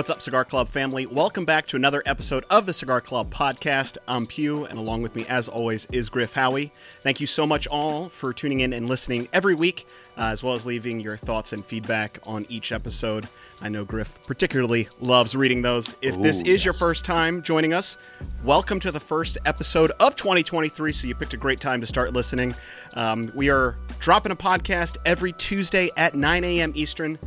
What's up, Cigar Club family? Welcome back to another episode of the Cigar Club podcast. I'm Pugh, and along with me, as always, is Griff Howie. Thank you so much all for tuning in and listening every week, as well as leaving your thoughts and feedback on each episode. I know Griff particularly loves reading those. If this is your first time joining us, welcome to the first episode of 2023, so you picked a great time to start listening. We are dropping a podcast every Tuesday at 9 a.m. Eastern.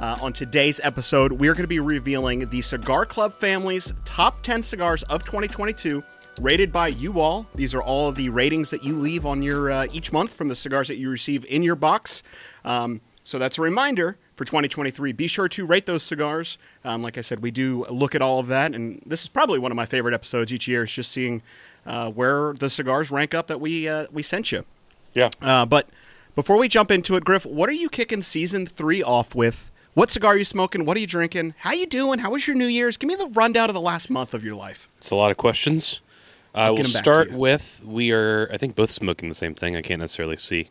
On today's episode, we're going to be revealing the Cigar Club family's top 10 cigars of 2022, rated by you all. These are all of the ratings that you leave on your each month from the cigars that you receive in your box. So that's a reminder for 2023. Be sure to rate those cigars. Like I said, we do look at all of that, and this is probably one of my favorite episodes each year. It's just seeing where the cigars rank up that we sent you. Yeah. But before we jump into it, Griff, what are you kicking season 3 off with? What cigar are you smoking? What are you drinking? How you doing? How was your New Year's? Give me the rundown of the last month of your life. It's a lot of questions. I will start with, I think, both smoking the same thing. I can't necessarily see.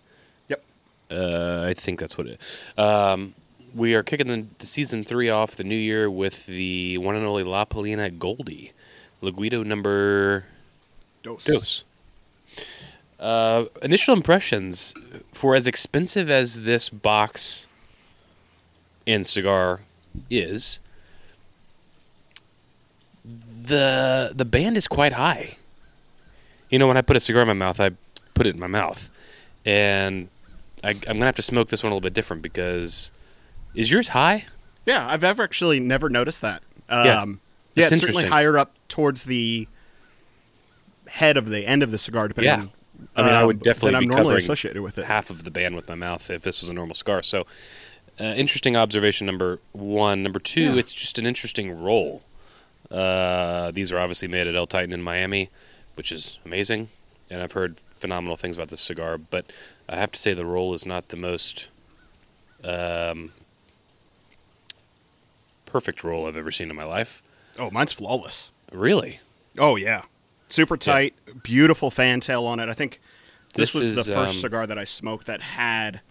Yep. I think that's what it is. We are kicking the season 3 off, the new year, with the one and only La Palina Goldie. Laguido number... Dos. Initial impressions. For as expensive as this box... and cigar is, the band is quite high. You know, when I put a cigar in my mouth, I put it in my mouth. And I'm going to have to smoke this one a little bit different because... Is yours high? Yeah, I've actually never noticed that. Yeah, it's certainly higher up towards the head of the end of the cigar, depending on... I mean, I would definitely be covering associated with it. Half of the band with my mouth if this was a normal cigar, so... interesting observation, number one. Number two, It's just an interesting roll. These are obviously made at El Titan in Miami, which is amazing. And I've heard phenomenal things about this cigar. But I have to say the roll is not the most perfect roll I've ever seen in my life. Oh, mine's flawless. Really? Oh, yeah. Super tight, beautiful fantail on it. I think this was the first cigar that I smoked that had...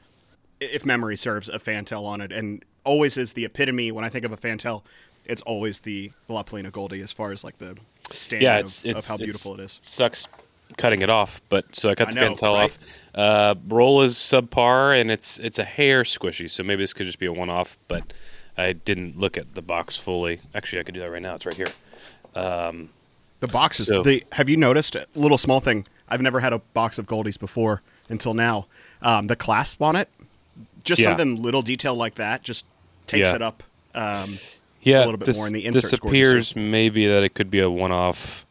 if memory serves, a fantail on it, and always is the epitome. When I think of a fantail, it's always the La Palina Goldie as far as like the standard of how beautiful it is. Sucks cutting it off, but so I cut the fantail off. Roll is subpar, and it's a hair squishy, so maybe this could just be a one-off, but I didn't look at the box fully. Actually, I could do that right now. It's right here. The box is... have you noticed a little small thing? I've never had a box of Goldies before until now. The clasp on it, just something little detail like that just takes it up a little bit more in the insert. This appears maybe that it could be a one-off.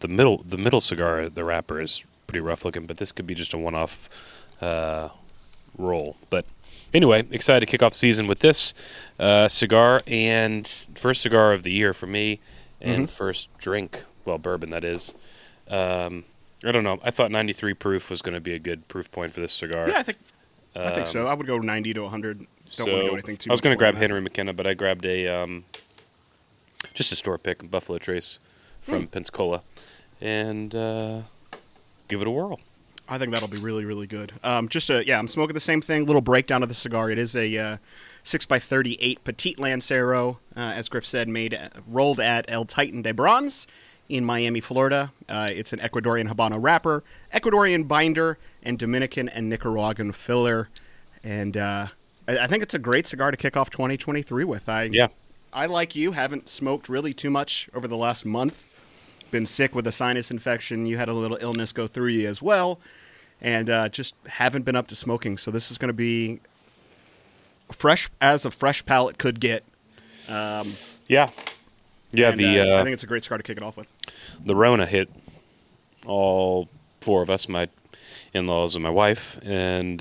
The middle cigar, the wrapper, is pretty rough looking, but this could be just a one-off roll. But anyway, excited to kick off season with this cigar, and first cigar of the year for me, and first drink, well, bourbon that is. I don't know. I thought 93 proof was going to be a good proof point for this cigar. Yeah, I think so. I would go 90 to 100. Want to do anything too much. I was going to grab Henry McKenna, but I grabbed a store pick, Buffalo Trace from Pensacola, and give it a whirl. I think that'll be really, really good. I'm smoking the same thing. Little breakdown of the cigar. It is a 6x38 Petite Lancero, as Griff said, rolled at El Titan de Bronze in Miami, Florida. It's an Ecuadorian Habano wrapper, Ecuadorian binder, and Dominican and Nicaraguan filler. And I think it's a great cigar to kick off 2023 with. I, like you, haven't smoked really too much over the last month. Been sick with a sinus infection. You had a little illness go through you as well. And just haven't been up to smoking. So this is going to be fresh as a fresh palate could get. Yeah, and, I think it's a great cigar to kick it off with. The Rona hit all four of us, my in-laws and my wife, and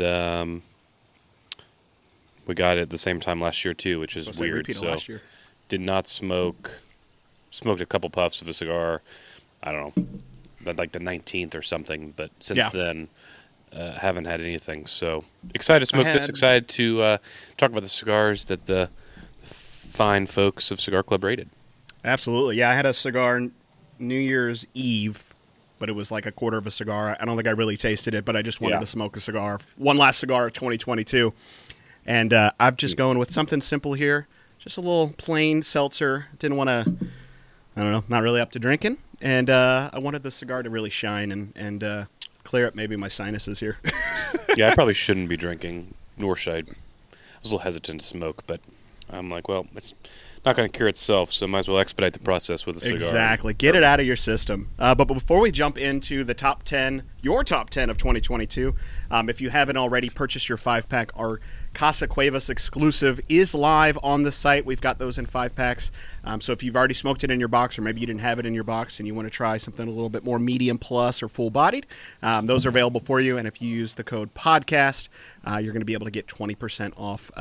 we got it at the same time last year too, which is weird. So last year. Did not smoke. Smoked a couple puffs of a cigar. I don't know, like the 19th or something. But since then, haven't had anything. So excited to smoke this. Excited to talk about the cigars that the fine folks of Cigar Club rated. Absolutely. Yeah, I had a cigar New Year's Eve, but it was like a quarter of a cigar. I don't think I really tasted it, but I just wanted to smoke a cigar. One last cigar of 2022. And I'm just going with something simple here. Just a little plain seltzer. Didn't want to, I don't know, not really up to drinking. And I wanted the cigar to really shine and clear up maybe my sinuses here. Yeah, I probably shouldn't be drinking, nor should I. I was a little hesitant to smoke, but I'm like, well, it's not going to cure itself, so might as well expedite the process with a cigar. Exactly. Get it out of your system. But before we jump into the top 10, your top 10 of 2022, if you haven't already purchased your 5-pack, our Casa Cuevas exclusive is live on the site. We've got those in 5-packs. So if you've already smoked it in your box, or maybe you didn't have it in your box and you want to try something a little bit more medium plus or full-bodied, those are available for you. And if you use the code PODCAST, you're going to be able to get 20% off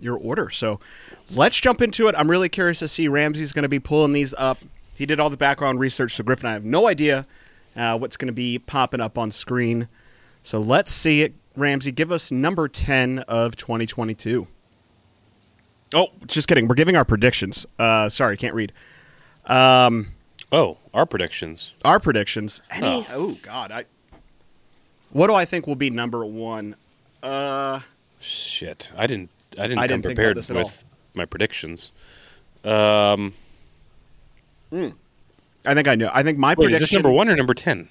your order. So let's jump into it. I'm really curious to see. Ramsey's going to be pulling these up. He did all the background research, so Griff and I have no idea what's going to be popping up on screen. So let's see it. Ramsey, give us number 10 of 2022. Oh, just kidding. We're giving our predictions. Sorry, can't read. Our predictions. Our predictions. God. What do I think will be number one? Shit. I didn't come prepared with my predictions. I think I knew. I think my prediction. Is this number one or number 10?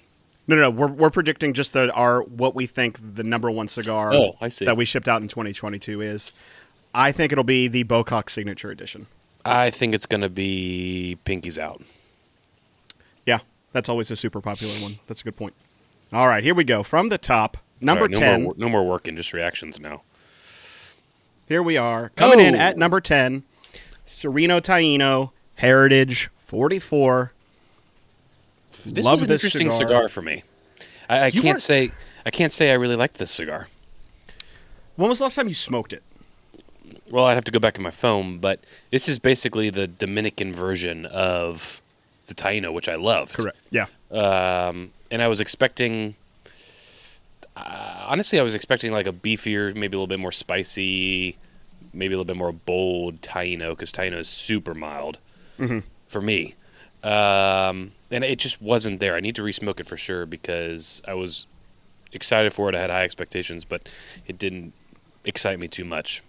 No. We're predicting just what we think the number one cigar that we shipped out in 2022 is. I think it'll be the Bocock Signature Edition. I think it's going to be Pinky's Out. Yeah, that's always a super popular one. That's a good point. All right, here we go. From the top, number 10. No more work and just reactions now. Here we are. Coming in at number 10, Serino Taino Heritage 44. This was an interesting cigar for me. I can't say I really liked this cigar. When was the last time you smoked it? Well, I'd have to go back in my phone, but this is basically the Dominican version of the Taino, which I loved. Correct. Yeah. And I was expecting, like a beefier, maybe a little bit more spicy, maybe a little bit more bold Taino, because Taino is super mild for me. And it just wasn't there. I need to re-smoke it for sure because I was excited for it. I had high expectations, but it didn't excite me too much.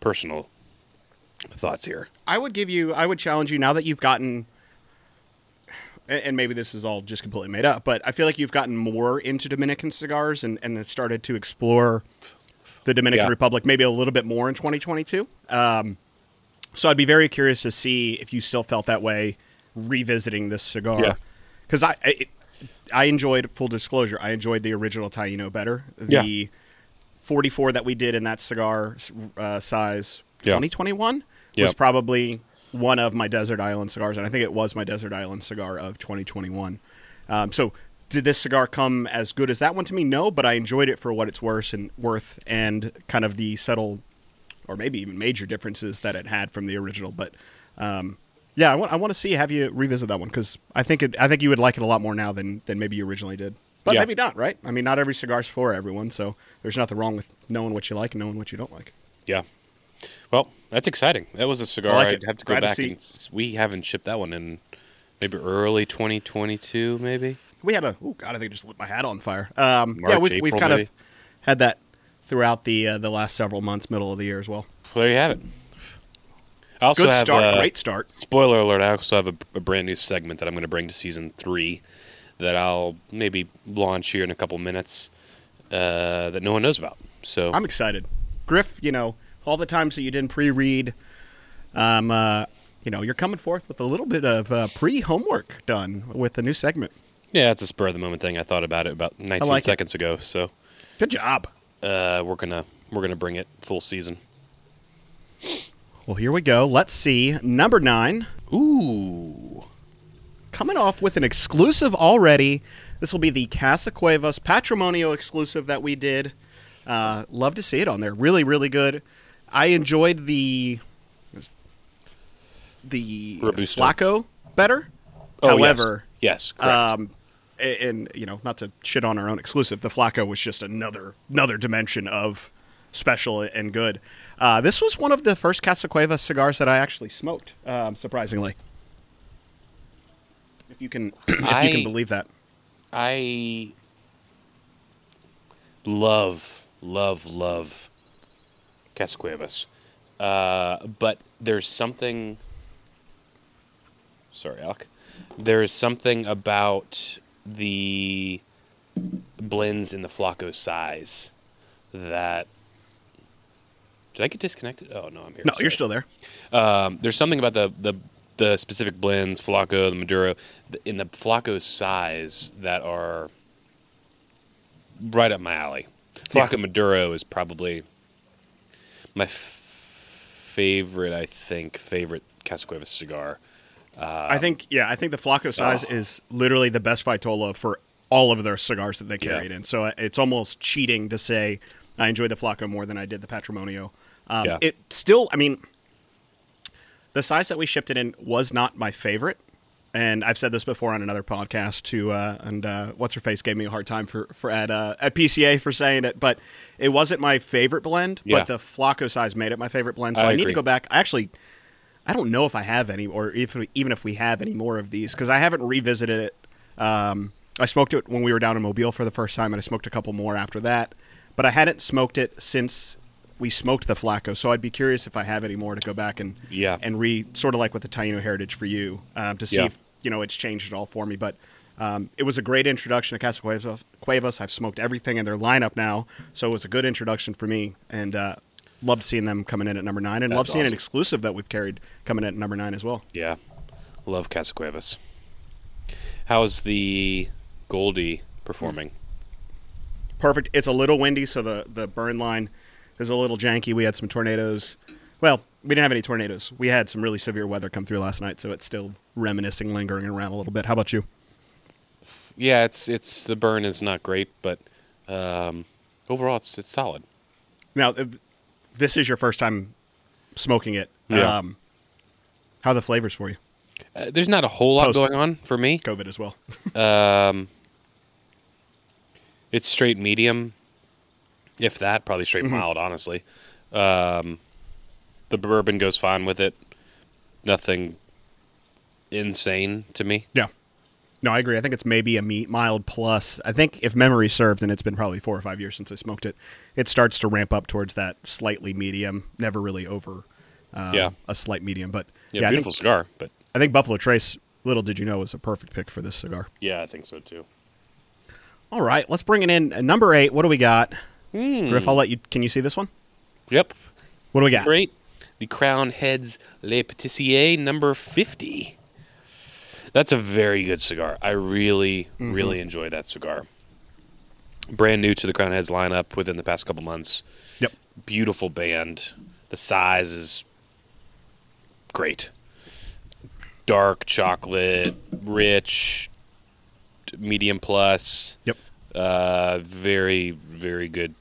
Personal thoughts here. I would challenge you now that you've gotten, and maybe this is all just completely made up, but I feel like you've gotten more into Dominican cigars and started to explore the Dominican Republic maybe a little bit more in 2022. So I'd be very curious to see if you still felt that way revisiting this cigar. Because I enjoyed, full disclosure, I enjoyed the original Taino better. The 44 that we did in that cigar size 2021 was probably one of my Desert Island cigars. And I think it was my Desert Island cigar of 2021. So did this cigar come as good as that one to me? No, but I enjoyed it for what it's worth and kind of the subtle or maybe even major differences that it had from the original. But, I want to see, have you revisit that one? Because I think you would like it a lot more now than maybe you originally did. But maybe not, right? I mean, not every cigar's for everyone, so there's nothing wrong with knowing what you like and knowing what you don't like. Yeah. Well, that's exciting. That was a cigar I'd have to go back and we haven't shipped that one in maybe early 2022, maybe? We had I think I just lit my hat on fire. March, we've kind of had that throughout the last several months, middle of the year as well. Well, there you have it. I also good start, great start. Spoiler alert, I also have a brand new segment that I'm going to bring to Season 3 that I'll maybe launch here in a couple minutes that no one knows about. So I'm excited. Griff, all the times that you didn't pre-read, you're coming forth with a little bit of pre-homework done with a new segment. Yeah, it's a spur-of-the-moment thing. I thought about it about 19 seconds ago. So good job. We're gonna bring it full season. Well, here we go. Let's see. Number 9. Ooh. Coming off with an exclusive already. This will be the Casa Cuevas Patrimonio exclusive that we did. Love to see it on there. Really, really good. I enjoyed the Robusto. Flaco better. However, yes correct. And, not to shit on our own exclusive, the Flaco was just another dimension of special and good. This was one of the first Casa Cuevas cigars that I actually smoked, surprisingly. If you can believe that. I love Casa Cuevas. But there's something... Sorry, Alec. There is something about the blends in the Flaco size that... Did I get disconnected? Oh, no, I'm here. No, sorry. You're still there. There's something about the specific blends, Flaco, the Maduro, in the Flaco size that are right up my alley. Flaco Maduro is probably my favorite, I think, Casa Cuevas cigar. I think the Flaco size is literally the best Vitola for all of their cigars that they carried in. So it's almost cheating to say I enjoyed the Flaco more than I did the Patrimonio. It still, I mean... The size that we shipped it in was not my favorite, and I've said this before on another podcast too, and What's-Her-Face gave me a hard time at PCA for saying it, but it wasn't my favorite blend, but the Flaco size made it my favorite blend, so I need to go back. I don't know if I have any, or even if we have any more of these, because I haven't revisited it. I smoked it when we were down in Mobile for the first time, and I smoked a couple more after that, but I hadn't smoked it since... We smoked the Flaco, so I'd be curious if I have any more to go back and sort of like with the Taino Heritage for you to see if it's changed at all for me. But it was a great introduction to Casa Cuevas. I've smoked everything in their lineup now, so it was a good introduction for me, and loved seeing them coming in at number 9, and loved seeing an exclusive that we've carried coming in at number 9 as well. Yeah, love Casa Cuevas. How's the Goldie performing? Perfect. It's a little windy, so the burn line. It was a little janky. We had some tornadoes. Well, we didn't have any tornadoes. We had some really severe weather come through last night, so it's still reminiscing, lingering around a little bit. How about you? Yeah, it's the burn is not great, but overall it's solid. Now, this is your first time smoking it. Yeah. How are the flavors for you? There's not a whole lot going on for me. COVID as well. It's straight medium. If that, probably straight mild, honestly. The bourbon goes fine with it. Nothing insane to me. Yeah. No, I agree. I think it's maybe a mild plus. I think if memory serves, and it's been probably 4 or 5 years since I smoked it, it starts to ramp up towards that slightly medium, never really over a slight medium. But beautiful cigar. But I think Buffalo Trace, little did you know, was a perfect pick for this cigar. Yeah, I think so too. All right, let's bring it in. Number 8, what do we got? Griff, I'll let you. Can you see this one? Yep. What do we got? Great. The Crowned Heads Le Pâtissier, number 50. That's a very good cigar. I really, really enjoy that cigar. Brand new to the Crowned Heads lineup within the past couple months. Yep. Beautiful band. The size is great. Dark chocolate, rich, medium plus. Yep. Very, very good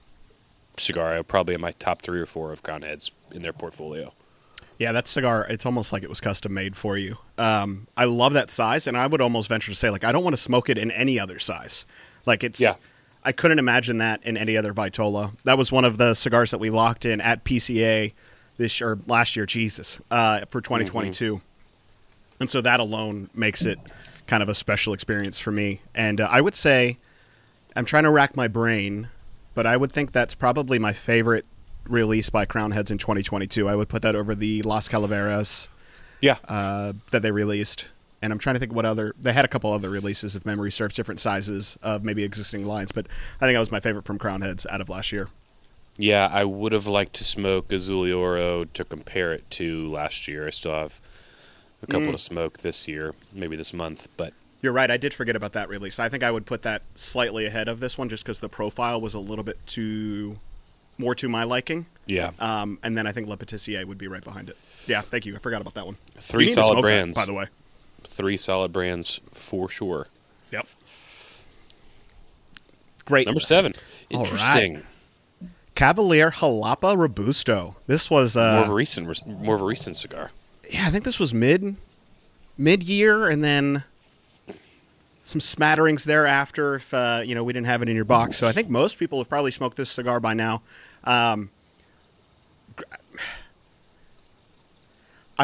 cigar. Probably in my top 3 or 4 of Crowned Heads in their portfolio. Yeah, that cigar, it's almost like it was custom made for you. I love that size, and I would almost venture to say, I don't want to smoke it in any other size. I couldn't imagine that in any other Vitola. That was one of the cigars that we locked in at PCA for 2022. Mm-hmm. And so that alone makes it kind of a special experience for me. And I would say... I'm trying to rack my brain, but I would think that's probably my favorite release by Crowned Heads in 2022. I would put that over the Las Calaveras that they released. And I'm trying to think what other... They had a couple other releases, if memory serves, different sizes of maybe existing lines, but I think that was my favorite from Crowned Heads out of last year. Yeah, I would have liked to smoke Azul Oro to compare it to last year. I still have a couple to smoke this year, maybe this month, but... You're right. I did forget about that release. I think I would put that slightly ahead of this one just because the profile was a little bit more to my liking. Yeah. And then I think Le Pâtissier would be right behind it. Yeah. Thank you. I forgot about that one. 3 solid brands, by the way. 3 solid brands for sure. Yep. Great. Number 7. Interesting. All right. Cavalier Jalapa Robusto. This was more of a recent cigar. Yeah, I think this was mid-year, and then. Some smatterings thereafter if, we didn't have it in your box. So I think most people have probably smoked this cigar by now. I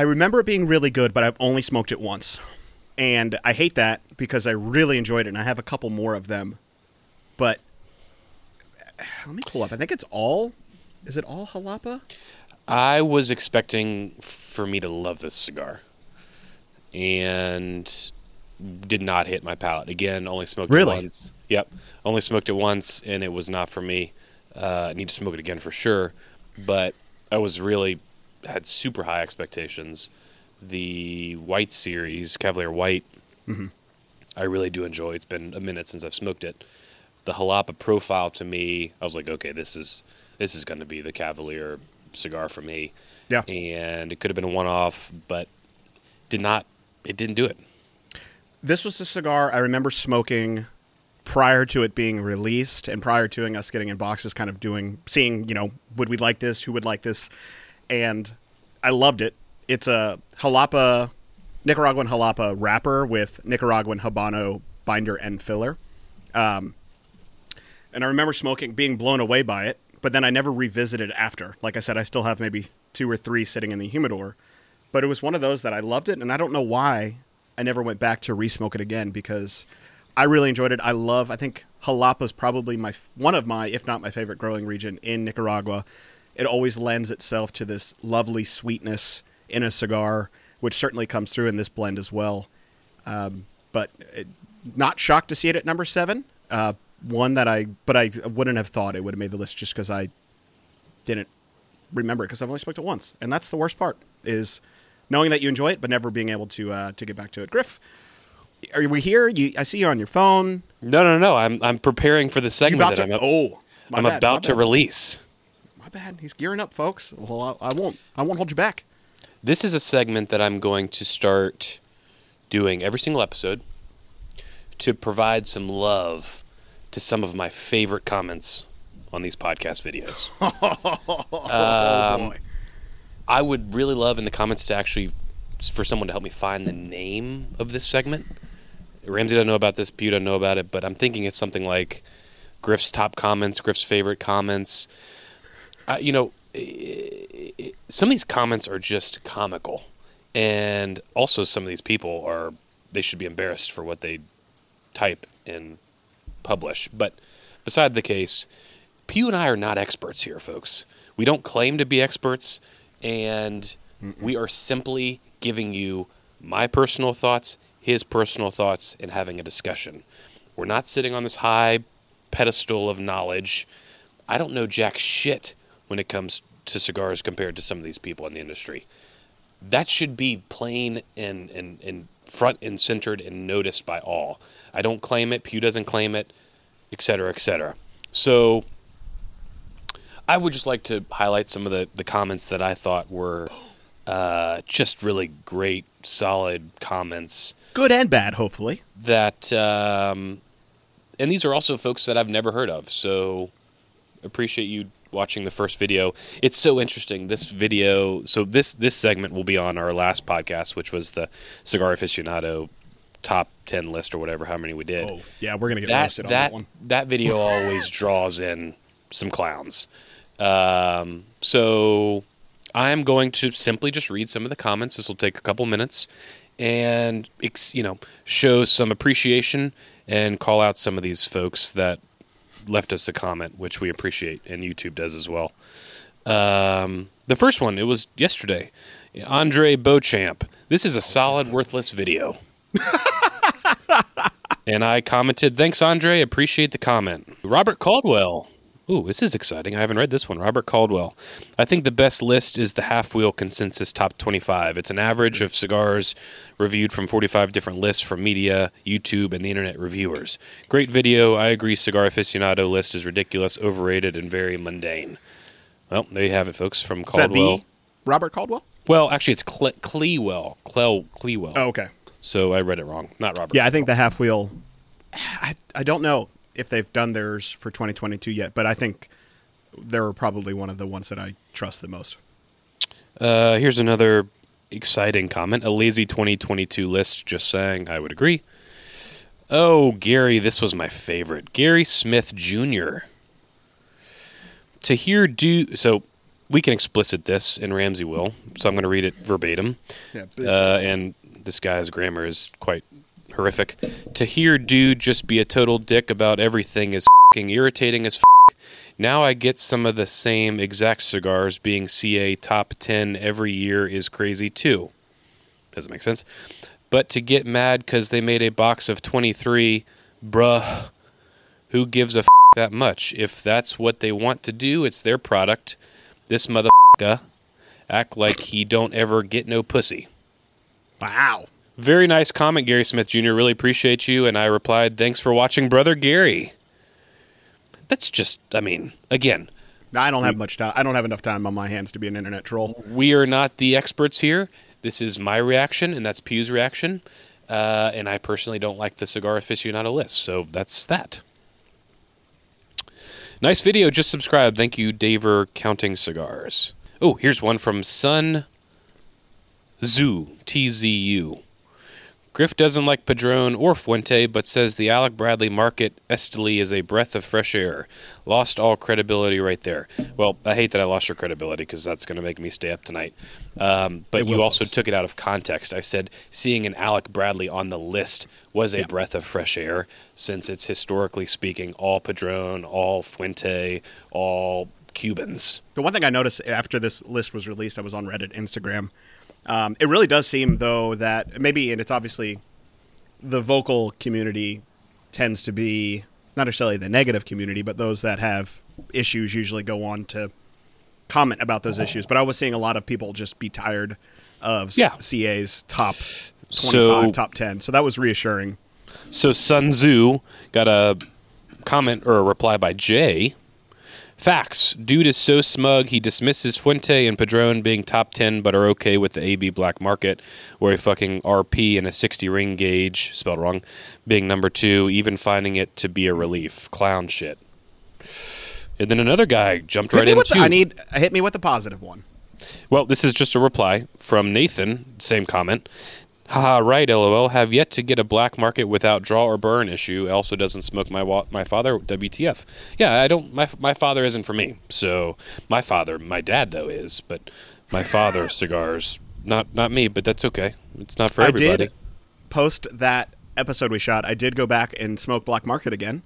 remember it being really good, but I've only smoked it once. And I hate that because I really enjoyed it, and I have a couple more of them. But let me pull up. I think it's all... Is it all Jalapa? I was expecting for me to love this cigar, and did not hit my palate. Again, only smoked it once. Yep, only smoked it once, and it was not for me. I need to smoke it again for sure, but I was really had super high expectations. The White Series, Cavalier White, mm-hmm. I really do enjoy. It's been a minute since I've smoked it. The Jalapa profile to me, I was like, okay, this is going to be the Cavalier cigar for me. Yeah, and it could have been a one-off, but it didn't do it. This was a cigar I remember smoking prior to it being released and prior to us getting in boxes, kind of seeing, would we like this? Who would like this? And I loved it. It's a Jalapa, Nicaraguan Jalapa wrapper with Nicaraguan Habano binder and filler. And I remember smoking, being blown away by it, but then I never revisited after. Like I said, I still have maybe two or three sitting in the humidor, but it was one of those that I loved it. And I don't know why I never went back to re-smoke it again, because I really enjoyed it. I think Jalapa is probably one of my, if not my favorite growing region in Nicaragua. It always lends itself to this lovely sweetness in a cigar, which certainly comes through in this blend as well. But not shocked to see it at number 7. I wouldn't have thought it would have made the list just because I didn't remember it, because I've only smoked it once. And that's the worst part, is knowing that you enjoy it, but never being able to get back to it. Griff, are we here? I see you on your phone. No. I'm preparing for the segment I'm about to release. My bad. He's gearing up, folks. Well, I won't hold you back. This is a segment that I'm going to start doing every single episode to provide some love to some of my favorite comments on these podcast videos. Boy. I would really love in the comments to actually for someone to help me find the name of this segment. Ramsey doesn't know about this, Pugh doesn't know about it, but I'm thinking it's something like Griff's top comments, Griff's favorite comments. Some of these comments are just comical, and also some of these people they should be embarrassed for what they type and publish. But beside the case, Pugh and I are not experts here, folks. We don't claim to be experts, and we are simply giving you my personal thoughts, his personal thoughts, and having a discussion. We're not sitting on this high pedestal of knowledge. I don't know jack shit when it comes to cigars compared to some of these people in the industry. That should be plain and front and centered and noticed by all. I don't claim it. Pugh doesn't claim it, et cetera, et cetera. So I would just like to highlight some of the comments that I thought were just really great, solid comments. Good and bad, hopefully. That and these are also folks that I've never heard of. So appreciate you watching the first video. It's so interesting, this video. So this segment will be on our last podcast, which was the Cigar Aficionado top 10 list or whatever, how many we did. Oh, yeah, we're going to get roasted on that one. That video always draws in some clowns. So I'm going to simply just read some of the comments. This will take a couple minutes and, show some appreciation and call out some of these folks that left us a comment, which we appreciate, and YouTube does as well. The first one, it was yesterday. Andre Beauchamp, this is a solid, worthless video. And I commented, thanks, Andre, appreciate the comment. Robert Caldwell. Ooh, this is exciting. I haven't read this one. Robert Caldwell. I think the best list is the Half Wheel Consensus Top 25. It's an average of cigars reviewed from 45 different lists from media, YouTube, and the internet reviewers. Great video. I agree. Cigar Aficionado list is ridiculous, overrated, and very mundane. Well, there you have it, folks, from Caldwell. Is that the Robert Caldwell? Well, actually, it's Clewell. Clewell. Oh, okay. So I read it wrong. Not Robert. Yeah, Caldwell. I think the Half Wheel, I don't know if they've done theirs for 2022 yet, but I think they're probably one of the ones that I trust the most. Here's another exciting comment. A lazy 2022 list, just saying, I would agree. Oh, Gary, this was my favorite. Gary Smith Jr. So we can explicit this, and Ramsey will, so I'm going to read it verbatim. Yeah, and this guy's grammar is quite horrific. To hear dude just be a total dick about everything is f***ing irritating as f***. Now I get some of the same exact cigars being CA top 10 every year is crazy too. Doesn't make sense. But to get mad because they made a box of 23, bruh, who gives a f*** that much? If that's what they want to do, it's their product. This motherfucker act like he don't ever get no pussy. Wow. Very nice comment, Gary Smith Jr. Really appreciate you. And I replied, thanks for watching, brother Gary. That's just, I mean, again. I don't have much time. I don't have enough time on my hands to be an internet troll. We are not the experts here. This is my reaction, and that's Pugh's reaction. And I personally don't like the Cigar Aficionado list, so that's that. Nice video. Just subscribe. Thank you, Daver Counting Cigars. Oh, here's one from Sun Zoo, TZU. Griff doesn't like Padron or Fuente, but says the Alec Bradley Market Esteli is a breath of fresh air. Lost all credibility right there. Well, I hate that I lost your credibility because that's going to make me stay up tonight. But you also took it out of context. I said seeing an Alec Bradley on the list was a breath of fresh air since it's historically speaking all Padron, all Fuente, all Cubans. The one thing I noticed after this list was released, I was on Reddit, Instagram. It really does seem, though, that maybe, and it's obviously the vocal community tends to be not necessarily the negative community, but those that have issues usually go on to comment about those issues. But I was seeing a lot of people just be tired of CA's top 25, top 10. So that was reassuring. So Sun Tzu got a comment or a reply by Jay. Facts. Dude is so smug, he dismisses Fuente and Padron being top 10 but are okay with the AB black market, where a fucking RP and a 60 ring gauge, spelled wrong, being number 2, even finding it to be a relief. Clown shit. And then another guy jumped right in too. Hit me with the positive one. Well, this is just a reply from Nathan, same comment. Haha, right, LOL. Have yet to get a black market without draw or burn issue. Also doesn't smoke my father, WTF. Yeah, I don't, my father isn't for me. So my dad though is, but my father cigars, not me, but that's okay. It's not for everybody. I did post that episode we shot. I did go back and smoke black market again.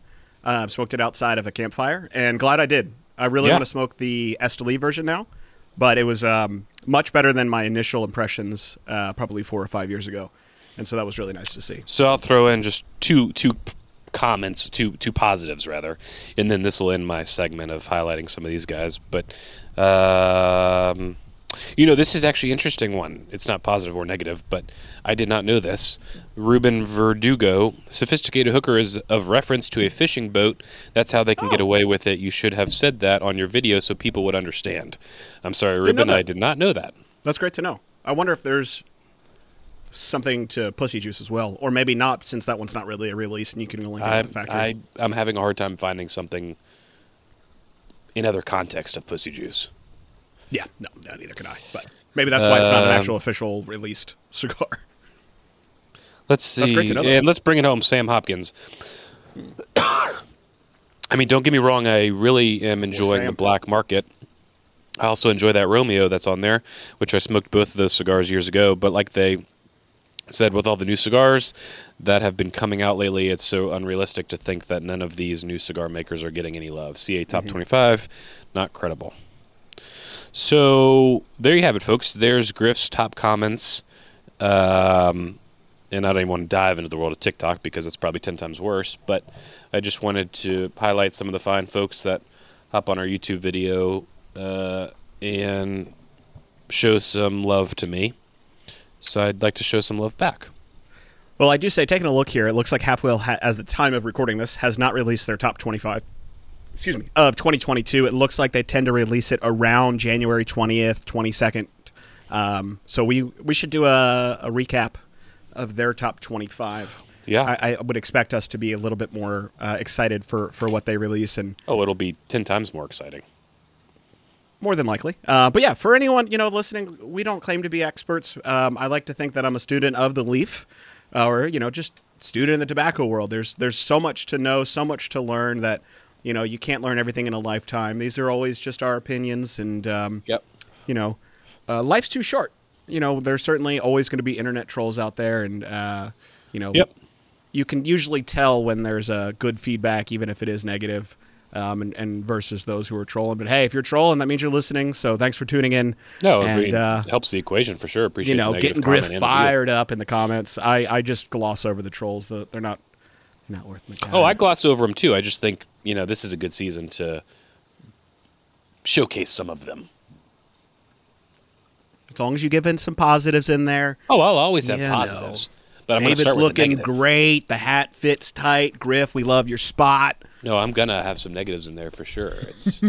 Smoked it outside of a campfire and glad I did. I really want to smoke the Esteli version now. But it was much better than my initial impressions probably 4 or 5 years ago. And so that was really nice to see. So I'll throw in just two comments, two positives, rather. And then this will end my segment of highlighting some of these guys. But, this is actually an interesting one. It's not positive or negative, but I did not know this. Ruben Verdugo, sophisticated hooker is of reference to a fishing boat. That's how they can get away with it. You should have said that on your video so people would understand. I'm sorry, Ruben, I did not know that. That's great to know. I wonder if there's something to Pussy Juice as well, or maybe not, since that one's not really a release and you can link it at the factory. I'm having a hard time finding something in other context of Pussy Juice. Yeah, no, neither can I. But maybe that's why it's not an actual official released cigar. Let's see. That's great to know. And let's bring it home, Sam Hopkins. I mean, don't get me wrong. I really am enjoying the black market. I also enjoy that Romeo that's on there, which I smoked both of those cigars years ago. But like they said, with all the new cigars that have been coming out lately, it's so unrealistic to think that none of these new cigar makers are getting any love. CA Top 25, not credible. So there you have it, folks. There's Griff's top comments. And I don't even want to dive into the world of TikTok because it's probably 10 times worse. But I just wanted to highlight some of the fine folks that hop on our YouTube video and show some love to me. So I'd like to show some love back. Well, I do say, taking a look here, it looks like Half Wheel, as the time of recording this, has not released their top 25. Excuse me, of 2022. It looks like they tend to release it around January 20th, 22nd. So we should do a recap of their top 25. Yeah. I would expect us to be a little bit more excited for what they release. And it'll be 10 times more exciting. More than likely. But yeah, for anyone, listening, we don't claim to be experts. I like to think that I'm a student of the leaf or, just student in the tobacco world. There's so much to know, so much to learn that, you can't learn everything in a lifetime. These are always just our opinions, and life's too short. There's certainly always going to be internet trolls out there, and you can usually tell when there's a good feedback, even if it is negative. and versus those who are trolling. But hey, if you're trolling, that means you're listening. So thanks for tuning in. No, and, agreed. Helps the equation for sure. Appreciate getting Griff fired up in the comments. I just gloss over the trolls. They're not worth the time. Oh, I gloss over them too. I just think this is a good season to showcase some of them. As long as you give in some positives in there. Oh, I'll always have positives. But I'm David's looking great. The hat fits tight. Griff, we love your spot. No, I'm gonna have some negatives in there for sure. It's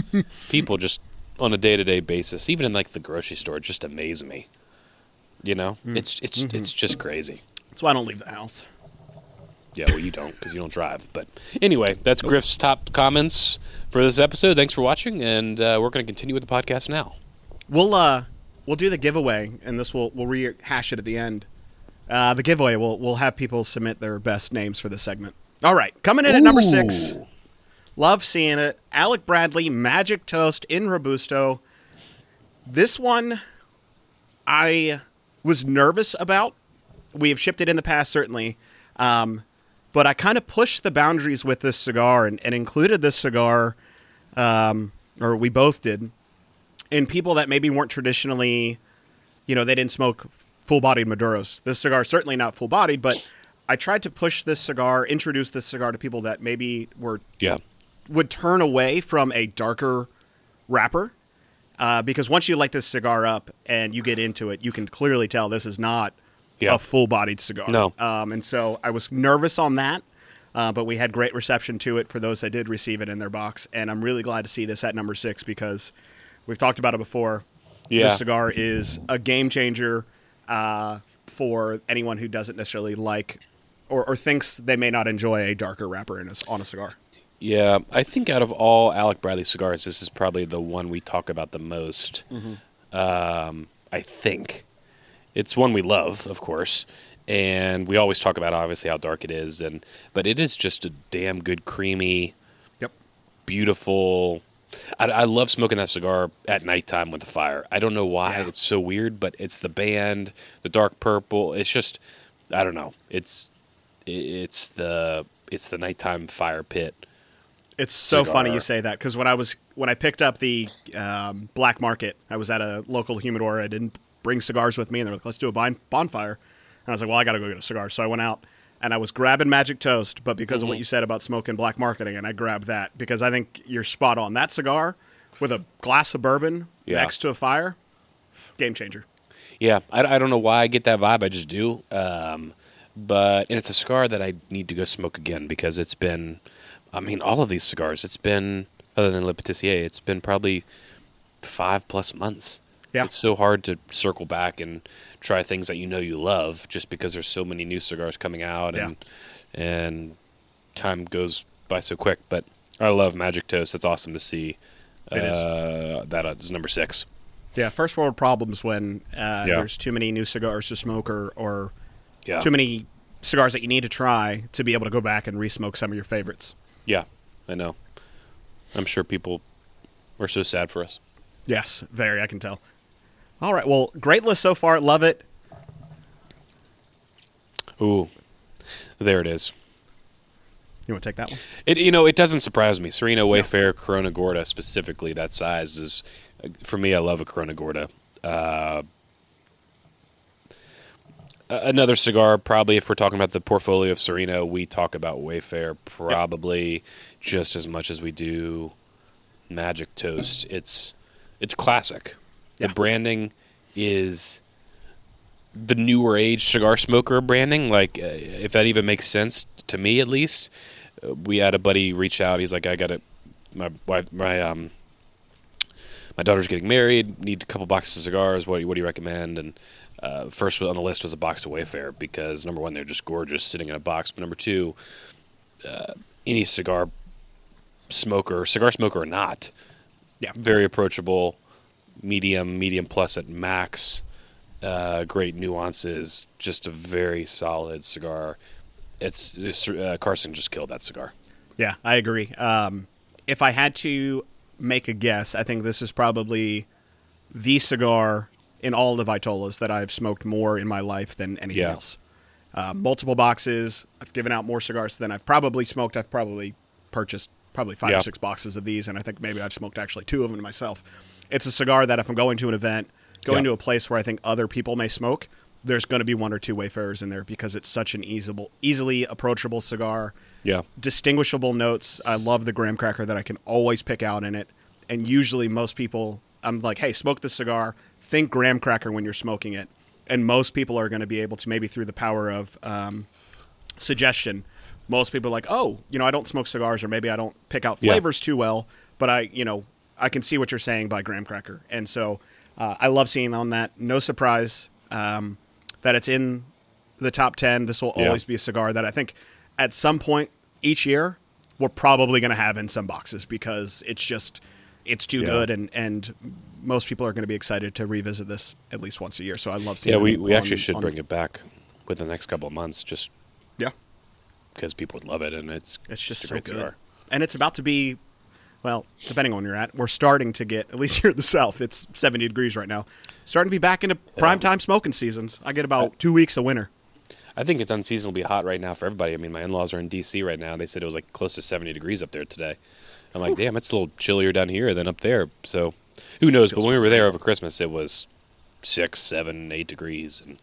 people just on a day-to-day basis, even in like the grocery store, just amaze me. It's just crazy. That's why I don't leave the house. Yeah, well, you don't because you don't drive. But anyway, that's Griff's top comments for this episode. Thanks for watching, and we're going to continue with the podcast now. We'll do the giveaway, and this we'll rehash it at the end. The giveaway, we'll have people submit their best names for this segment. All right, coming in at number 6. Love seeing it. Alec Bradley, Magic Toast in Robusto. This one I was nervous about. We have shipped it in the past, certainly. But I kind of pushed the boundaries with this cigar and included this cigar, or we both did, in people that maybe weren't traditionally, they didn't smoke full-bodied Maduros. This cigar certainly not full-bodied, but I tried to push this cigar, introduce this cigar to people that maybe would turn away from a darker wrapper, because once you light this cigar up and you get into it, you can clearly tell this is not a full-bodied cigar. No. And so I was nervous on that, but we had great reception to it for those that did receive it in their box. And I'm really glad to see this at number 6 because we've talked about it before. Yeah. This cigar is a game changer for anyone who doesn't necessarily like or thinks they may not enjoy a darker wrapper on a cigar. Yeah, I think out of all Alec Bradley cigars, this is probably the one we talk about the most, I think. It's one we love, of course, and we always talk about, obviously, how dark it is, but it is just a damn good, creamy, beautiful. I love smoking that cigar at nighttime with the fire. I don't know why. Yeah. It's so weird, but it's the band, the dark purple. It's just, I don't know. It's the nighttime fire pit. It's so funny you say that because when I picked up the black market, I was at a local humidor. I didn't bring cigars with me, and they're like, let's do a bonfire. And I was like, well, I got to go get a cigar. So I went out, and I was grabbing Magic Toast, but because of what you said about smoking black marketing, and I grabbed that because I think you're spot on. That cigar with a glass of bourbon next to a fire, game changer. Yeah, I don't know why I get that vibe. I just do. And it's a cigar that I need to go smoke again because it's been, all of these cigars, it's been, other than Le Pâtissier, it's been probably 5+ months. Yeah. It's so hard to circle back and try things that you love just because there's so many new cigars coming out and time goes by so quick. But I love Magic Toast. It's awesome to see that is number 6. Yeah, first world problems when there's too many new cigars to smoke or too many cigars that you need to try to be able to go back and re-smoke some of your favorites. Yeah, I know. I'm sure people are so sad for us. Yes, very, I can tell. All right, well, great list so far. Love it. Ooh, there it is. You want to take that one? It doesn't surprise me. Serino Wayfarer Corona Gorda, specifically that size is, for me, I love a Corona Gorda. Another cigar, probably, if we're talking about the portfolio of Serino, we talk about Wayfarer probably just as much as we do Magic Toast. It's classic. The branding is the newer age cigar smoker branding. Like, if that even makes sense to me, at least. We had a buddy reach out. He's like, I got my daughter's getting married. Need a couple boxes of cigars. What do you recommend? And first on the list was a box of Wayfarer because number 1, they're just gorgeous sitting in a box. But number 2, any cigar smoker or not. Yeah, very approachable, medium plus at max, great nuances, just a very solid cigar. Carson just killed that cigar. Yeah, I agree. If I had to make a guess, I think this is probably the cigar in all the Vitolas that I've smoked more in my life than anything else. Multiple boxes. I've given out more cigars than I've probably purchased probably five or six boxes of these, and I think maybe I've smoked actually two of them myself. It's a cigar that if I'm going to an event, going to a place where I think other people may smoke, there's going to be one or two Wayfarers in there because it's such an easily approachable cigar. Yeah. Distinguishable notes. I love the graham cracker that I can always pick out in it. And usually most people, I'm like, hey, smoke this cigar. Think graham cracker when you're smoking it. And most people are going to be able to, maybe through the power of suggestion, most people are like, oh, I don't smoke cigars, or maybe I don't pick out flavors too well, but I can see what you're saying by graham cracker. And so I love seeing on that. No surprise that it's in the top 10. This will always be a cigar that I think at some point each year we're probably going to have in some boxes because it's too good, and most people are going to be excited to revisit this at least once a year. So I love seeing it. Yeah, we actually should bring it back within the next couple of months just because people would love it, and it's just so good. Cigar. And it's about to be, well, depending on where you're at, we're starting to get, at least here in the South, it's 70 degrees right now, starting to be back into primetime smoking seasons. I get about 2 weeks of winter. I think it's unseasonably hot right now for everybody. I mean, my in-laws are in D.C. right now. They said it was like close to 70 degrees up there today. I'm like, damn, it's a little chillier down here than up there. So who knows? But when we were there over Christmas, it was 6, 7, 8 degrees. And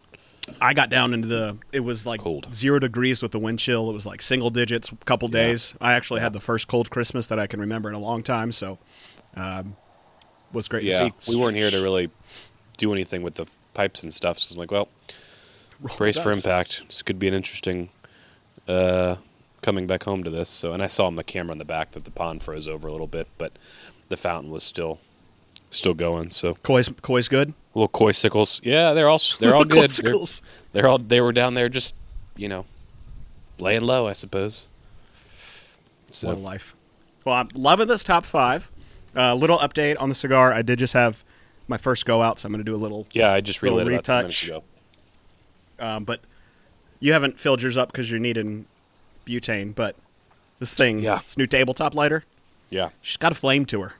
I got down into it was like cold. 0 degrees with the wind chill. It was like single digits a couple days. I actually had the first cold Christmas that I can remember in a long time. So it was great to see. We weren't here to really do anything with the pipes and stuff. So I'm like, well, brace for impact. This could be an interesting coming back home to this. So, and I saw on the camera in the back that the pond froze over a little bit, but the fountain was still going. So koi's good. Little koi sickles. Yeah, they're all good. They were down there just, laying low, I suppose. So. What a life. Well, I'm loving this top 5. Little update on the cigar. I did just have my first go out, so I'm going to do a little I just relit it about 10 minutes ago. But you haven't filled yours up because you're needing butane, but this thing, this new tabletop lighter, she's got a flame to her.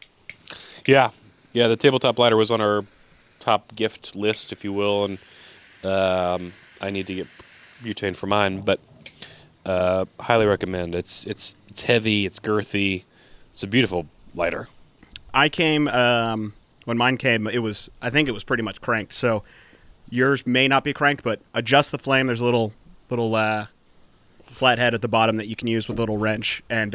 The tabletop lighter was on our top gift list, if you will, and I need to get butane for mine, but highly recommend. It's heavy, it's girthy, it's a beautiful lighter. I came when mine came, I think it was pretty much cranked, so yours may not be cranked, but adjust the flame. There's a little flathead at the bottom that you can use with a little wrench, and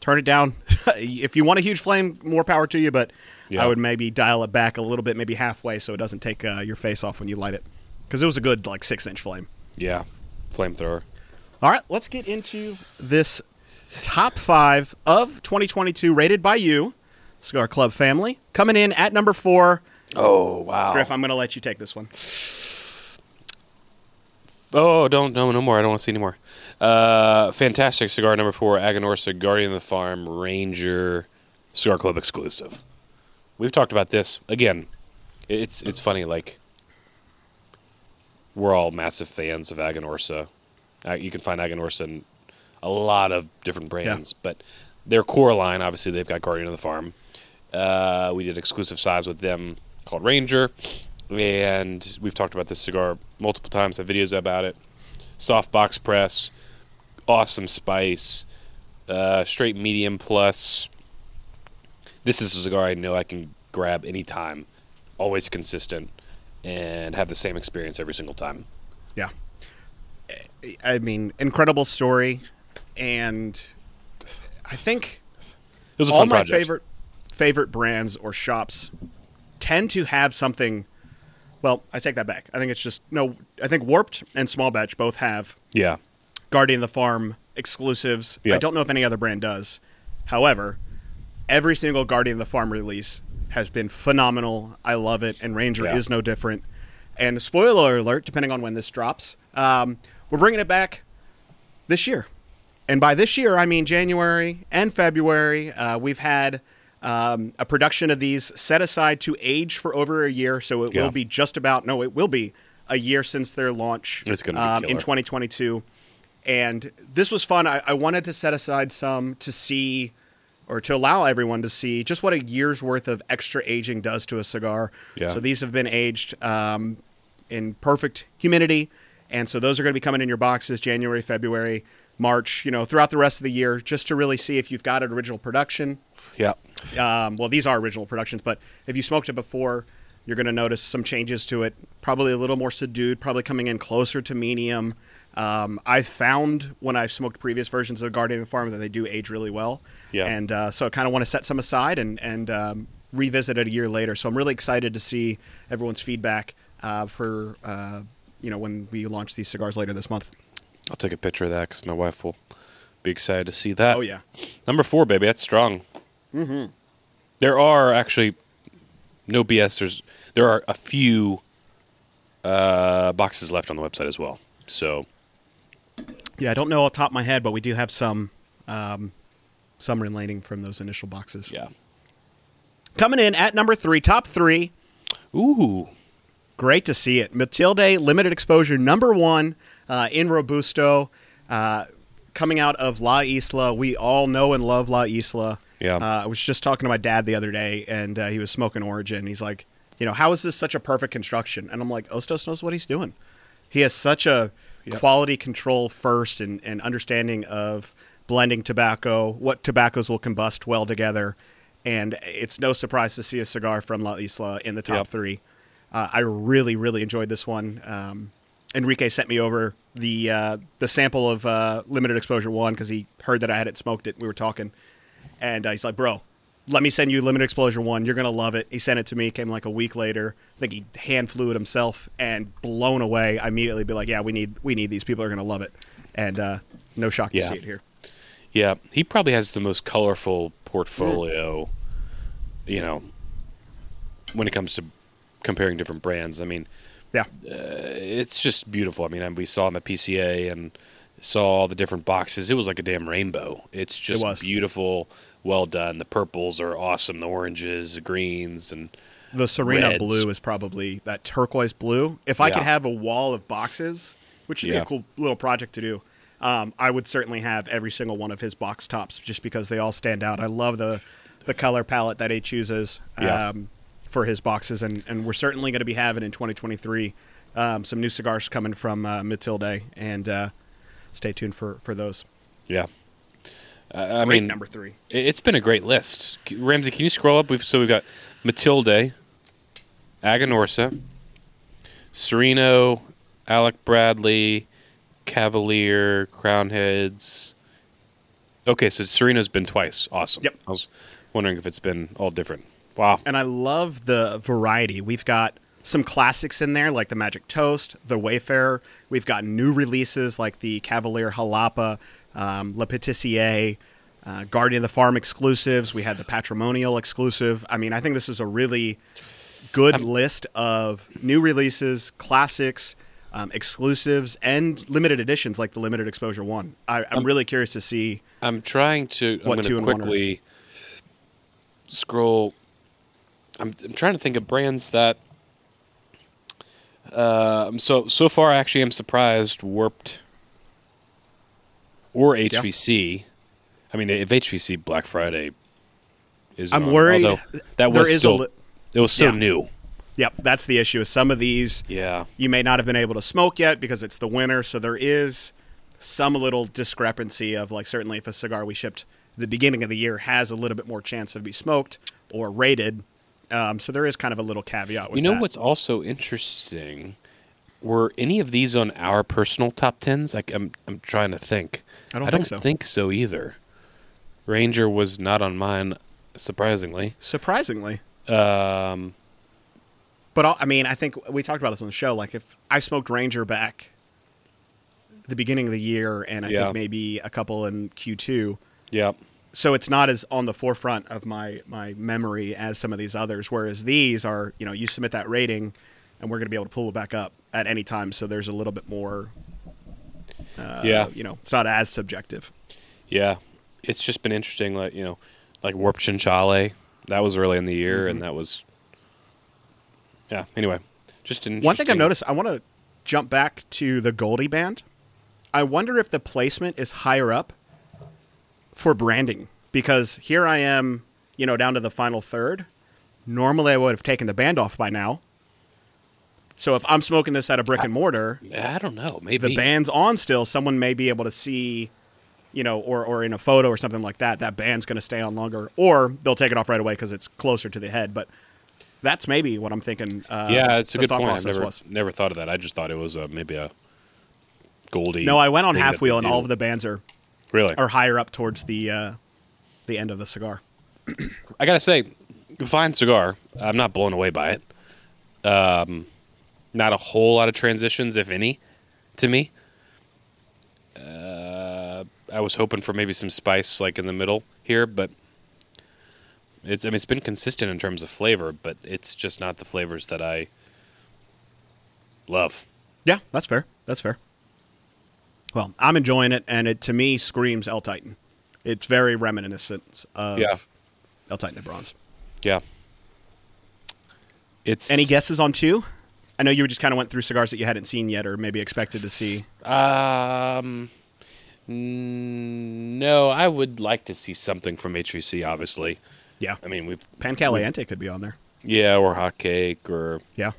turn it down. If you want a huge flame, more power to you, but I would maybe dial it back a little bit, maybe halfway, so it doesn't take your face off when you light it, because it was a good 6-inch flame. Yeah, flamethrower. All right, let's get into this top 5 of 2022 rated by you, Cigar Club Family. Coming in at number 4. Oh, wow. Griff, I'm going to let you take this one. Oh, no more. I don't want to see any more. Fantastic cigar, number 4, Aganorsa Guardian of the Farm Ranger Cigar Club exclusive. We've talked about this. Again, it's funny. We're all massive fans of Aganorsa. You can find Aganorsa in a lot of different brands. Yeah. But their core line, obviously, they've got Guardian of the Farm. We did exclusive size with them called Ranger. And we've talked about this cigar multiple times, have videos about it. Soft box press, awesome spice, straight medium plus. This is a cigar I know I can grab anytime, always consistent, and have the same experience every single time. Yeah. I mean, incredible story. And I think it was a fun project. Favorite brands or shops tend to have something. Well, I take that back. I think it's just I think Warped and Small Batch both have Guardian of the Farm exclusives. Yep. I don't know if any other brand does. However, every single Guardian of the Farm release has been phenomenal. I love it, and Ranger is no different. And spoiler alert, depending on when this drops, we're bringing it back this year. And by this year, I mean January and February. We've had a production of these set aside to age for over a year, so it will be it will be a year since their launch. It's going to be killer in 2022, and this was fun. I wanted to set aside some to see, or to allow everyone to see, just what a year's worth of extra aging does to a cigar. Yeah. So these have been aged in perfect humidity, and so those are going to be coming in your boxes January, February. March, you know, throughout the rest of the year, just to really see if you've got an original production. Yeah. Well, these are original productions, but if you smoked it before, you're going to notice some changes to it. Probably a little more subdued, probably coming in closer to medium. I found when I've smoked previous versions of the Guardian of the Farm that they do age really well. Yeah. And so I kind of want to set some aside and revisit it a year later. So I'm really excited to see everyone's feedback for when we launch these cigars later this month. I'll take a picture of that because my wife will be excited to see that. Oh, yeah. Number 4, baby. That's strong. Mm-hmm. There are actually, no BS, there are a few boxes left on the website as well. So, yeah, I don't know off the top of my head, but we do have some remaining from those initial boxes. Yeah. Coming in at number 3, top 3. Ooh. Great to see it. Matilde Limited Exposure, number 1 in Robusto, coming out of La Isla. We all know and love La Isla. Yeah. I was just talking to my dad the other day, and he was smoking Origin. He's like, you know, how is this such a perfect construction? And I'm like, Ostos knows what he's doing. He has such a quality control first and understanding of blending tobacco, what tobaccos will combust well together. And it's no surprise to see a cigar from La Isla in the top 3. I really, really enjoyed this one. Enrique sent me over the sample of Limited Exposure 1 because he heard that I hadn't smoked it. We were talking. And he's like, bro, let me send you Limited Exposure 1. You're going to love it. He sent it to me. Came like a week later. I think he hand flew it himself and blown away. I immediately be like, yeah, we need these. People are going to love it. And no shock to see it here. Yeah. He probably has the most colorful portfolio, you know, when it comes to comparing different brands. I mean, it's just beautiful. I mean, we saw him at PCA and saw all the different boxes. It was like a damn rainbow. It's just beautiful, well done. The purples are awesome. The oranges, the greens, and the Serino blue is probably that turquoise blue. If I could have a wall of boxes, which would be a cool little project to do, I would certainly have every single one of his box tops just because they all stand out. I love the color palette that he chooses for his boxes, and we're certainly going to be having in 2023 some new cigars coming from Matilde, and stay tuned for those. Yeah. I mean, number 3. It's been a great list. Ramsey, can you scroll up? We've got Matilde, Aganorsa, Serino, Alec Bradley, Cavalier, Crowned Heads. Okay, so Serino's been twice. Awesome. Yep. I was wondering if it's been all different. Wow. And I love the variety. We've got some classics in there, like the Magic Toast, the Wayfarer. We've got new releases like the Cavalier Jalapa, Le Pâtissier, Guardian of the Farm exclusives. We had the Patrimonial exclusive. I mean, I think this is a really good list of new releases, classics, exclusives, and limited editions like the Limited Exposure 1. I'm really curious to see. I'm trying to quickly scroll. I'm trying to think of brands that. So far, actually, I'm surprised Warped or HVC. Yeah. I mean, if HVC Black Friday is, I'm worried. Although that was still it was so new. Yep, that's the issue. Is some of these, you may not have been able to smoke yet because it's the winter. So there is some little discrepancy of like certainly if a cigar we shipped the beginning of the year has a little bit more chance of be smoked or rated. So there is kind of a little caveat with that. You know what's also interesting? Were any of these on our personal top tens? Like I'm trying to think. I don't think so either. Ranger was not on mine, surprisingly. But I mean, I think we talked about this on the show. Like if I smoked Ranger back the beginning of the year, and I think maybe a couple in Q2. Yeah. So it's not as on the forefront of my memory as some of these others, whereas these are, you know, you submit that rating and we're going to be able to pull it back up at any time. So there's a little bit more, you know, it's not as subjective. Yeah. It's just been interesting, like, you know, like Warped Chinchale, that was early in the year and that was, anyway. Just interesting. One thing I've noticed, I want to jump back to the Goldie band. I wonder if the placement is higher up for branding, because here I am, you know, down to the final third. Normally I would have taken the band off by now. So if I'm smoking this at a brick and mortar, I don't know, maybe the band's on still. Someone may be able to see you know, or in a photo or something like that, that band's going to stay on longer, or they'll take it off right away because it's closer to the head. But that's maybe what I'm thinking. Yeah, it's a good point. I never thought of that. I just thought it was maybe a Goldie. No, I went on Half Wheel, and all of the bands are higher up towards the end of the cigar. I gotta say, fine cigar. I'm not blown away by it. Not a whole lot of transitions, if any, to me. I was hoping for maybe some spice, like in the middle here, but it's been consistent in terms of flavor, but it's just not the flavors that I love. Yeah, that's fair. That's fair. Well, I'm enjoying it, and it, to me, screams El Titan. It's very reminiscent of El Titan de Bronze. Yeah. It's Any guesses on two? I know you just kind of went through cigars that you hadn't seen yet or maybe expected to see. No, I would like to see something from HVC, obviously. Yeah. I mean, Pan Caliente could be on there. Yeah, or Hot Cake or... Yeah.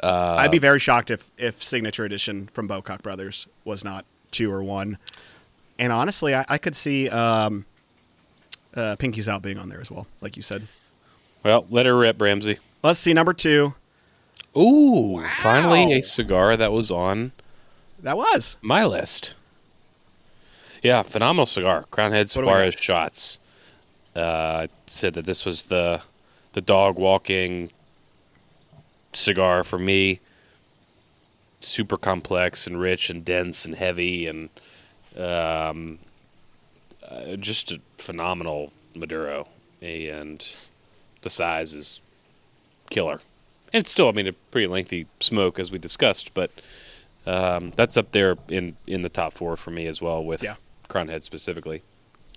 I'd be very shocked if Signature Edition from Bocock Brothers was not two or one. And honestly, I could see Pinky's Out being on there as well, like you said. Well, let her rip, Ramsey. Let's see number two. Ooh, wow. Finally a cigar that was on my list. Yeah, phenomenal cigar. Crowned Heads Suarez Shots. I said that this was the dog walking cigar for me. Super complex and rich and dense and heavy and just a phenomenal Maduro, and the size is killer. And it's still, I mean, a pretty lengthy smoke as we discussed, but that's up there in the top four for me as well with Crowned Head specifically.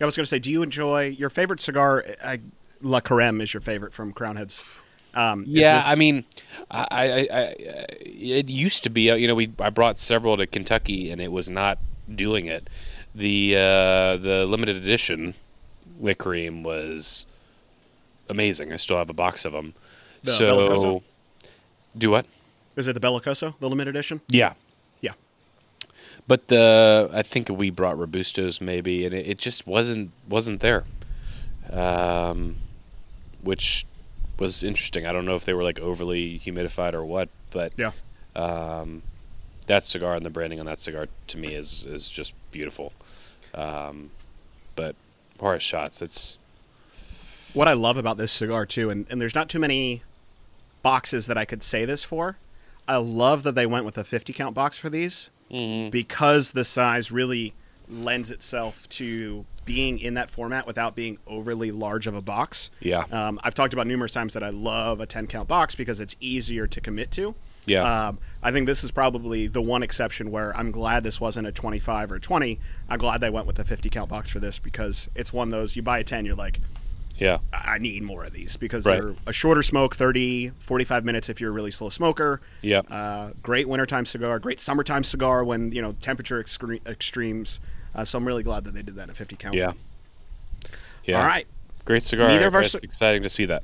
I was going to say, do you enjoy your favorite cigar? La Carême is your favorite from Crowned Heads. I mean, it used to be, you know, I brought several to Kentucky and it was not doing it. The limited edition La Carême was amazing. I still have a box of them. The Bellicoso? Do what? Is it the Bellicoso, the limited edition? Yeah. Yeah. But I think we brought Robustos maybe, and it just wasn't there, which was interesting. I don't know if they were like overly humidified or what, but yeah. That cigar and the branding on that cigar to me is just beautiful. But Horace Shots, it's what I love about this cigar too, and there's not too many boxes that I could say this for. I love that they went with a 50 count box for these because the size really lends itself to being in that format without being overly large of a box. Yeah. I've talked about numerous times that I love a 10 count box because it's easier to commit to. Yeah. I think this is probably the one exception where I'm glad this wasn't a 25 or 20. I'm glad they went with a 50 count box for this because it's one of those, you buy a 10, you're like, yeah, I need more of these because they're a shorter smoke, 30, 45 minutes if you're a really slow smoker. Yeah. Great wintertime cigar, great summertime cigar when, you know, temperature extremes. So I'm really glad that they did that at 50 count. Yeah. Yeah. All right. Great cigar. It's exciting to see that.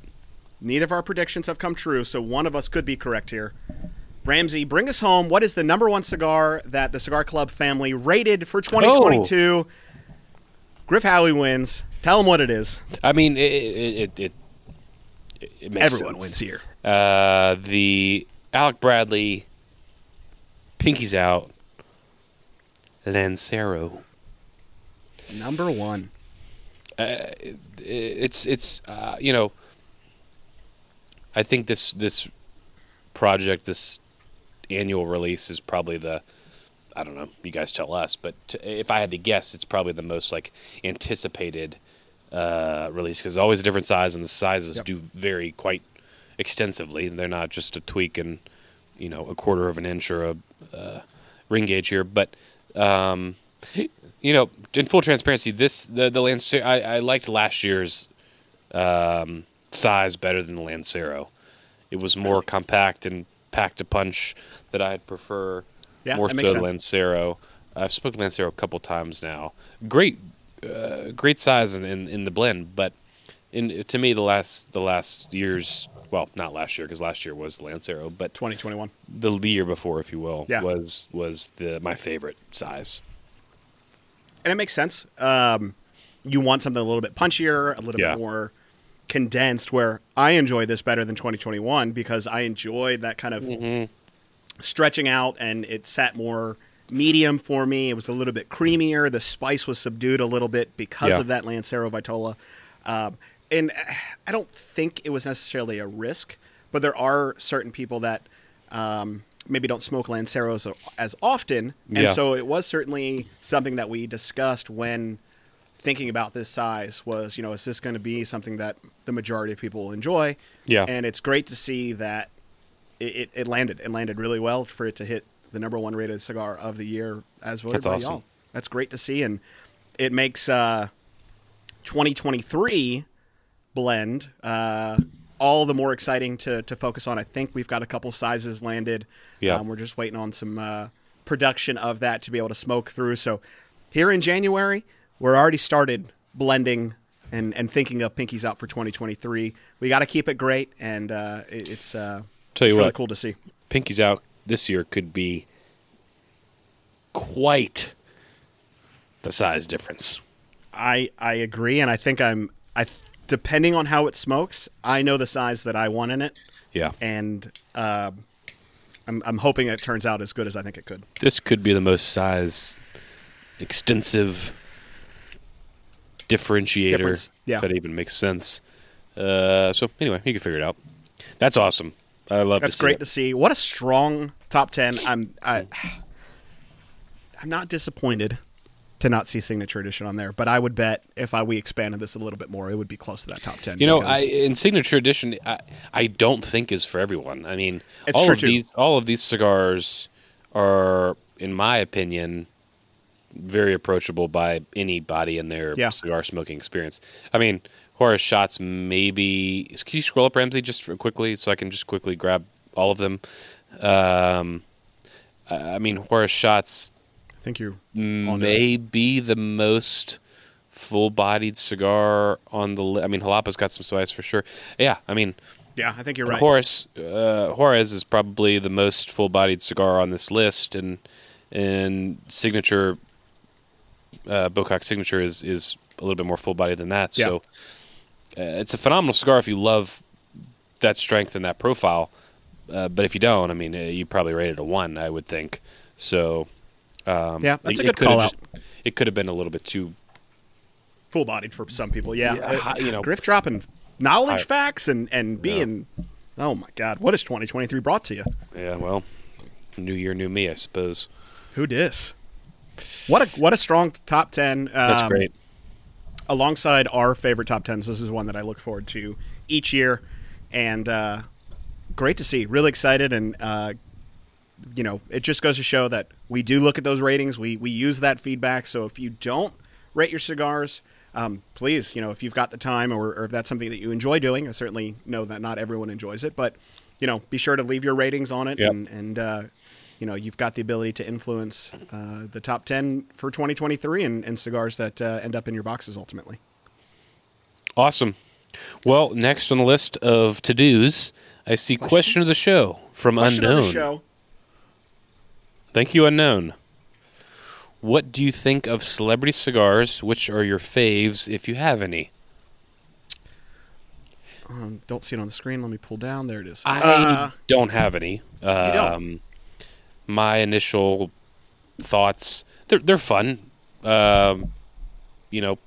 Neither of our predictions have come true, so one of us could be correct here. Ramsey, bring us home. What is the number one cigar that the Cigar Club family rated for 2022? Oh. Griff Howie wins. Tell them what it is. I mean, it makes everyone sense. Wins here. The Alec Bradley Pinky's Out Lancero. Number one. It's you know, I think this project, this annual release is probably the, I don't know, you guys tell us, but if I had to guess, it's probably the most like anticipated release because always a different size and the sizes do vary quite extensively. They're not just a tweak and, you know, a quarter of an inch or a ring gauge here, but you know, in full transparency, the Lancero, I liked last year's size better than the Lancero. It was more compact and packed a punch that I'd prefer more so than Lancero. I've spoken Lancero a couple times now. Great size in the blend, but to me the last year's, well, not last year because last year was Lancero, but 2021, the year before, if you will, was my favorite size. and it makes sense. You want something a little bit punchier, a little bit more condensed, where I enjoy this better than 2021 because I enjoyed that kind of stretching out, and it sat more medium for me. It was a little bit creamier. The spice was subdued a little bit because of that Lancero Vitola. And I don't think it was necessarily a risk, but there are certain people that maybe don't smoke Lanceros as often. And so it was certainly something that we discussed when thinking about this size was, you know, is this going to be something that the majority of people will enjoy? Yeah. And it's great to see that it landed. It landed really well for it to hit the number one rated cigar of the year as voted by y'all. That's great to see. And it makes 2023 blend all the more exciting to focus on. I think we've got a couple sizes landed. Yeah. We're just waiting on some production of that to be able to smoke through. So here in January, we're already started blending and thinking of Pinky's Out for 2023. We got to keep it great, and it's really cool to see. Pinky's Out this year could be quite the size difference. I agree, and I think depending on how it smokes, I know the size that I want in it. Yeah, and I'm hoping it turns out as good as I think it could. This could be the most size extensive differentiator, if that even makes sense. So anyway, you can figure it out. That's awesome. I love that's to see great it. To see. What a strong top 10. I'm not disappointed to not see Signature Edition on there, but I would bet if we expanded this a little bit more, it would be close to that top 10. You know, in Signature Edition, I don't think is for everyone. I mean, all of these cigars are, in my opinion, very approachable by anybody in their cigar smoking experience. I mean, Horace Schott's maybe... Can you scroll up, Ramsey, just quickly so I can just quickly grab all of them? I mean, Horace Schott's... I think you may be the most full-bodied cigar on the list. I mean, Jalapa's got some spice for sure. Yeah, I mean... Yeah, I think you're right. Horace is probably the most full-bodied cigar on this list, and Signature... Bocock Signature is a little bit more full-bodied than that. Yeah. So it's a phenomenal cigar if you love that strength and that profile. But if you don't, I mean, you probably rate it a 1, I would think. So yeah, that's a good call-out. It could have been a little bit too... full-bodied for some people, yeah. You know, Griff dropping knowledge facts and being... Yeah. Oh, my God. What has 2023 brought to you? Yeah, well, new year, new me, I suppose. Who dis? What a strong top 10. That's great. Alongside our favorite top 10s, this is one that I look forward to each year. And great to see. Really excited. And, you know, it just goes to show that we do look at those ratings. We use that feedback. So if you don't rate your cigars, please, you know, if you've got the time or if that's something that you enjoy doing, I certainly know that not everyone enjoys it. But, you know, be sure to leave your ratings on it. Yep. And you know, you've got the ability to influence the top 10 for 2023 and cigars that end up in your boxes ultimately. Awesome. Well, next on the list of to-dos, I see Question of the Show from Unknown. Question of the Show. Thank you, Unknown. What do you think of celebrity cigars? Which are your faves, if you have any? Don't see it on the screen. Let me pull down. There it is. I don't have any. You don't? My initial thoughts, they're fun. You know,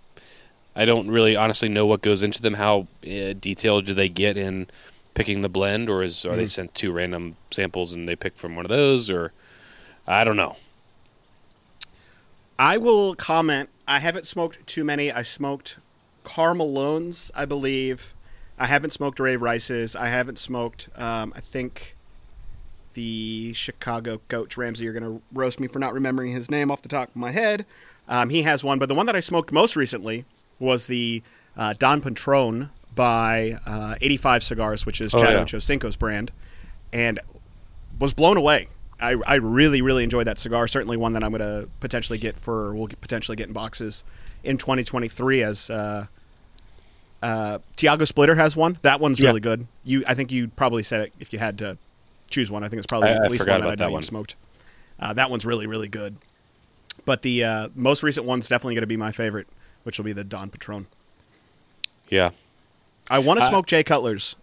I don't really honestly know what goes into them. How detailed do they get in picking the blend, or are they sent two random samples and they pick from one of those, or I don't know. I will comment. I haven't smoked too many. I smoked Carmelones, I believe. I haven't smoked Ray Rice's. I haven't smoked, I think... the Chicago Coach. Ramsey, you're going to roast me for not remembering his name off the top of my head. He has one, but the one that I smoked most recently was the Don Patron by 85 Cigars, which is Chad Ochocinco's brand, and was blown away. I really, really enjoyed that cigar. Certainly one that I'm going to potentially get we'll potentially get in boxes in 2023 as Tiago Splitter has one. That one's really good. I think you probably said it if you had to choose one. I think it's probably at least one that I know you smoked. That one's really, really good. But the most recent one's definitely going to be my favorite, which will be the Don Patron. Yeah. I want to smoke Jay Cutler's.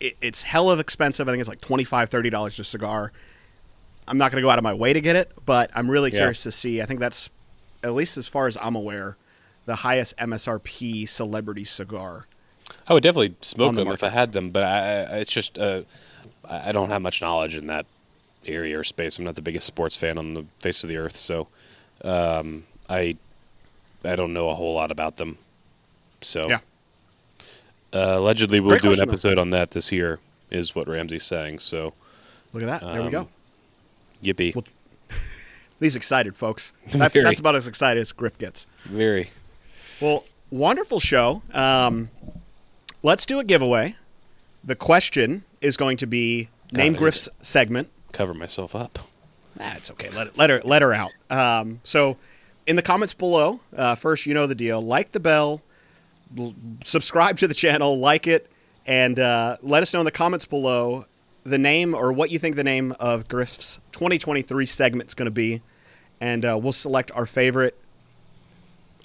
It's hella expensive. I think it's like $25, $30 a cigar. I'm not going to go out of my way to get it, but I'm really curious to see. I think that's, at least as far as I'm aware, the highest MSRP celebrity cigar. I would definitely smoke them if I had them, but it's just I don't have much knowledge in that area or space. I'm not the biggest sports fan on the face of the earth, so I don't know a whole lot about them. So yeah. Allegedly, we'll do an episode on that this year, is what Ramsey's saying. So, look at that. There we go. Yippee. Well, he's excited, folks. That's about as excited as Griff gets. Very. Well, wonderful show. Let's do a giveaway. The question is going to be name Griff's segment. Cover myself up. That's okay. Let her out. So, in the comments below, first, you know the deal. Like the bell. Subscribe to the channel, like it, and let us know in the comments below the name or what you think the name of Griff's 2023 segment's going to be, and we'll select our favorite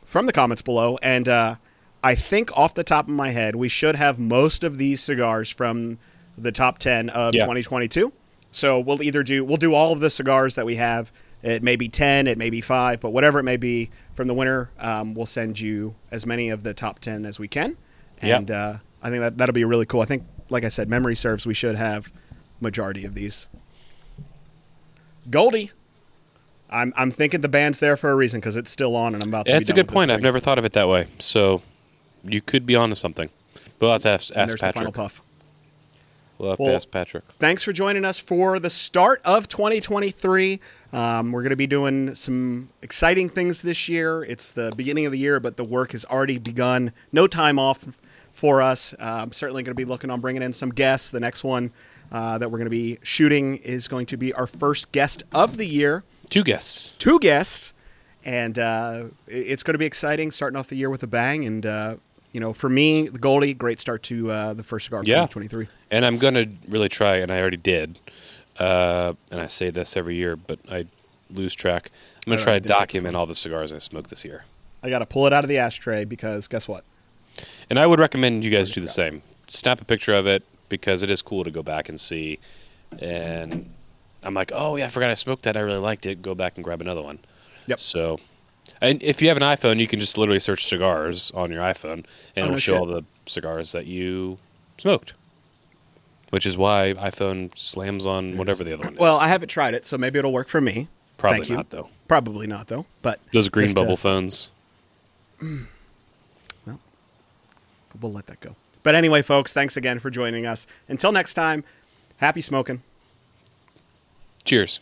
from the comments below. And I think off the top of my head, we should have most of these cigars from the top 10 of 2022. So we'll do all of the cigars that we have. It may be 10, it may be 5, but whatever it may be from the winner, we'll send you as many of the top 10 as we can. And I think that'll be really cool. I think, like I said, memory serves, we should have majority of these. Goldie. I'm thinking the band's there for a reason because it's still on and I'm about to be done with this thing. That's a good point. I've never thought of it that way. So you could be onto something. We'll have to ask Patrick. And there's the final puff. We'll have to ask Patrick. Thanks for joining us for the start of 2023. We're going to be doing some exciting things this year. It's the beginning of the year, but the work has already begun. No time off for us. I'm certainly going to be looking on bringing in some guests. The next one that we're going to be shooting is going to be our first guest of the year. Two guests. And it's going to be exciting starting off the year with a bang. And, for me, the Goldie, great start to the first cigar of 2023. And I'm going to really try, and I already did, and I say this every year, but I lose track. I'm going to try to document all the cigars I smoked this year. I got to pull it out of the ashtray because guess what? And I would recommend you guys do the same. Snap a picture of it because it is cool to go back and see. And I'm like, oh, yeah, I forgot I smoked that. I really liked it. Go back and grab another one. Yep. So, and if you have an iPhone, you can just literally search cigars on your iPhone, and it'll show all the cigars that you smoked. Which is why iPhone slams on whatever the other one is. Well, I haven't tried it, so maybe it'll work for me. Probably not, though. But those green bubble phones. Well, we'll let that go. But anyway, folks, thanks again for joining us. Until next time, happy smoking. Cheers.